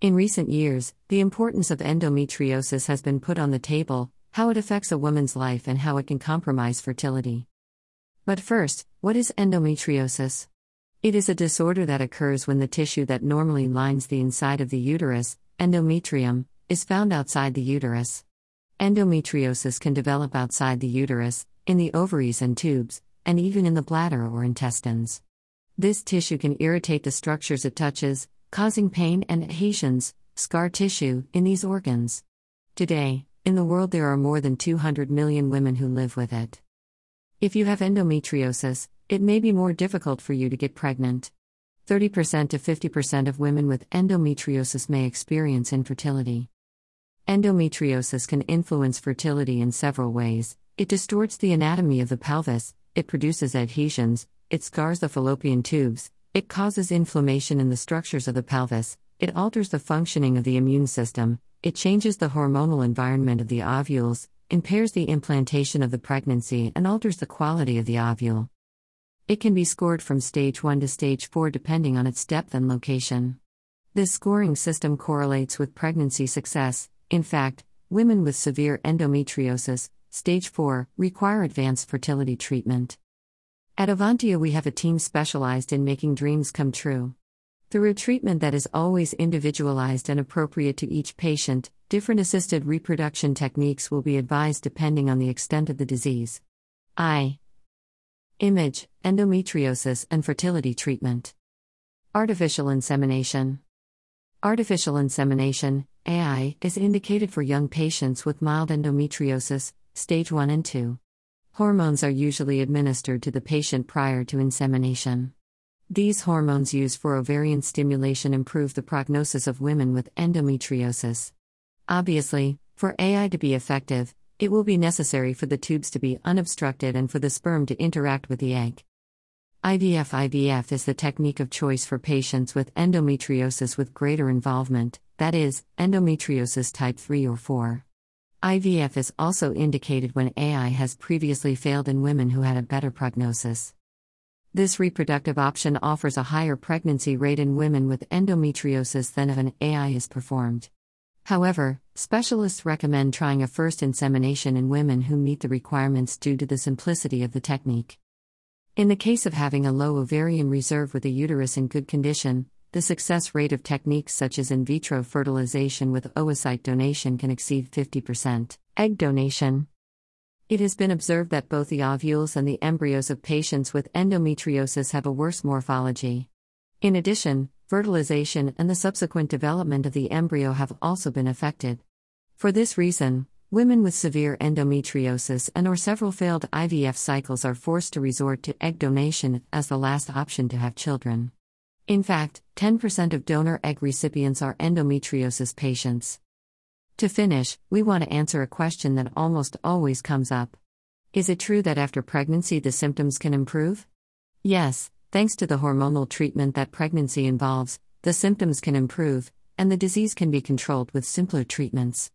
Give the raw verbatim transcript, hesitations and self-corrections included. In recent years, the importance of endometriosis has been put on the table, how it affects a woman's life and how it can compromise fertility. But first, what is endometriosis? It is a disorder that occurs when the tissue that normally lines the inside of the uterus, endometrium, is found outside the uterus. Endometriosis can develop outside the uterus, in the ovaries and tubes, and even in the bladder or intestines. This tissue can irritate the structures it touches, causing pain and adhesions, scar tissue, in these organs. Today, in the world there are more than two hundred million women who live with it. If you have endometriosis, it may be more difficult for you to get pregnant. thirty percent to fifty percent of women with endometriosis may experience infertility. Endometriosis can influence fertility in several ways. It distorts the anatomy of the pelvis, it produces adhesions, it scars the fallopian tubes, it causes inflammation in the structures of the pelvis, it alters the functioning of the immune system, it changes the hormonal environment of the ovules, impairs the implantation of the pregnancy and alters the quality of the ovule. It can be scored from stage one to stage four depending on its depth and location. This scoring system correlates with pregnancy success. In fact, women with severe endometriosis, stage four, require advanced fertility treatment. At Avantia we have a team specialized in making dreams come true. Through a treatment that is always individualized and appropriate to each patient, different assisted reproduction techniques will be advised depending on the extent of the disease. I. Image, endometriosis and fertility treatment. Artificial insemination. Artificial insemination, A I, is indicated for young patients with mild endometriosis, stage one and two. Hormones are usually administered to the patient prior to insemination. These hormones used for ovarian stimulation improve the prognosis of women with endometriosis. Obviously, for A I to be effective, it will be necessary for the tubes to be unobstructed and for the sperm to interact with the egg. I V F I V F is the technique of choice for patients with endometriosis with greater involvement, that is, endometriosis type three or four. I V F is also indicated when A I has previously failed in women who had a better prognosis. This reproductive option offers a higher pregnancy rate in women with endometriosis than if an A I is performed. However, specialists recommend trying a first insemination in women who meet the requirements due to the simplicity of the technique. In the case of having a low ovarian reserve with a uterus in good condition, the success rate of techniques such as in vitro fertilization with oocyte donation can exceed fifty percent. Egg donation. It has been observed that both the ovules and the embryos of patients with endometriosis have a worse morphology. In addition, fertilization and the subsequent development of the embryo have also been affected. For this reason, women with severe endometriosis and or several failed I V F cycles are forced to resort to egg donation as the last option to have children. In fact, ten percent of donor egg recipients are endometriosis patients. To finish, we want to answer a question that almost always comes up. Is it true that after pregnancy the symptoms can improve? Yes, thanks to the hormonal treatment that pregnancy involves, the symptoms can improve, and the disease can be controlled with simpler treatments.